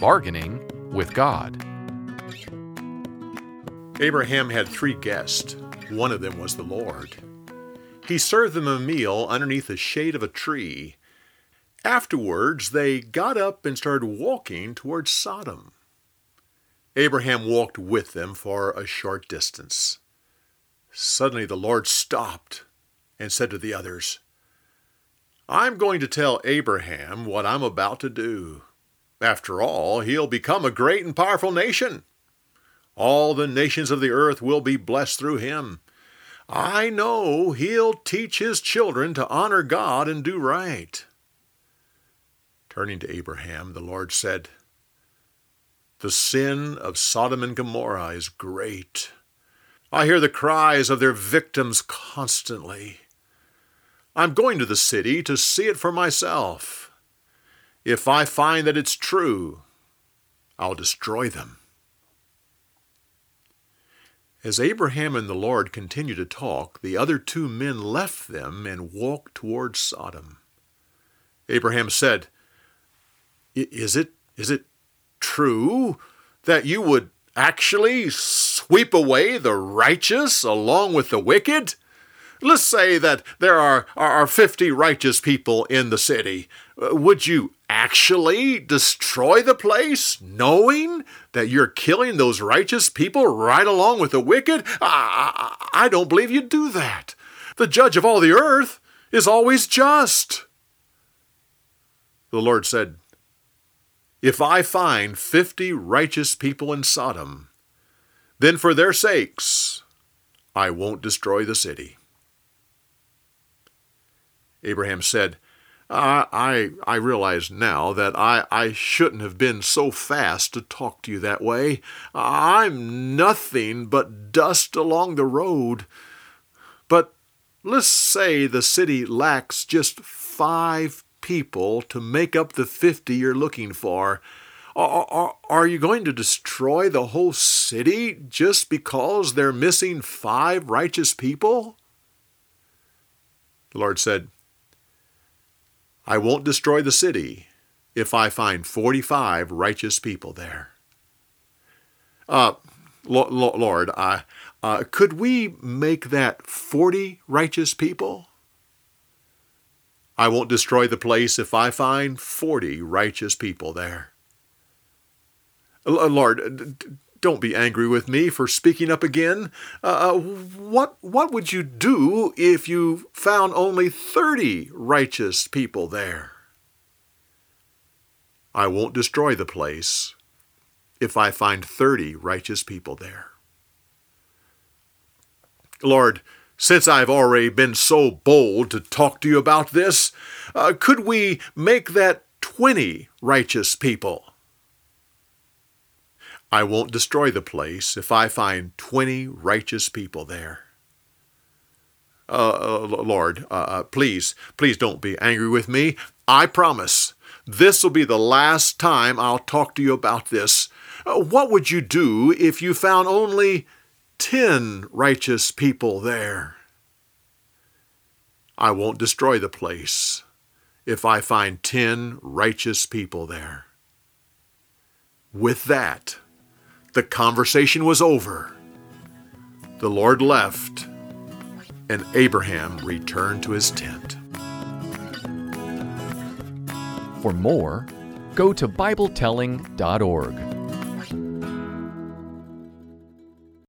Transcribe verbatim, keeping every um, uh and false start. bargaining with God. Abraham had three guests. One of them was the Lord. He served them a meal underneath the shade of a tree. Afterwards, they got up and started walking towards Sodom. Abraham walked with them for a short distance. Suddenly the Lord stopped and said to the others, "I'm going to tell Abraham what I'm about to do. After all, he'll become a great and powerful nation. All the nations of the earth will be blessed through him. I know he'll teach his children to honor God and do right." Turning to Abraham, the Lord said, "The sin of Sodom and Gomorrah is great. I hear the cries of their victims constantly. I'm going to the city to see it for myself. If I find that it's true, I'll destroy them." As Abraham and the Lord continued to talk, the other two men left them and walked towards Sodom. Abraham said, Is it, is it true that you would actually sweep away the righteous along with the wicked? Let's say that there are, are fifty righteous people in the city. Would you actually destroy the place, knowing that you're killing those righteous people right along with the wicked? I, I, I don't believe you'd do that. The judge of all the earth is always just. The Lord said, "If I find fifty righteous people in Sodom, then for their sakes I won't destroy the city." Abraham said, I I, I realize now that I, I shouldn't have been so fast to talk to you that way. I'm nothing but dust along the road. But let's say the city lacks just five people to make up the fifty you're looking for. Are, are, are you going to destroy the whole city just because they're missing five righteous people? The Lord said, "I won't destroy the city if I find forty-five righteous people there." Uh, lo- lo- Lord, I, uh, could we make that forty righteous people? I won't destroy the place if I find forty righteous people there. Lord, don't be angry with me for speaking up again. Uh, what what would you do if you found only thirty righteous people there? I won't destroy the place if I find thirty righteous people there. Lord, since I've already been so bold to talk to you about this, uh, could we make that twenty righteous people? I won't destroy the place if I find twenty righteous people there. Uh, uh, Lord, uh, please, please don't be angry with me. I promise this will be the last time I'll talk to you about this. Uh, what would you do if you found only ten righteous people there? I won't destroy the place if I find ten righteous people there. With that, the conversation was over. The Lord left, and Abraham returned to his tent. For more, go to Bible Telling dot org.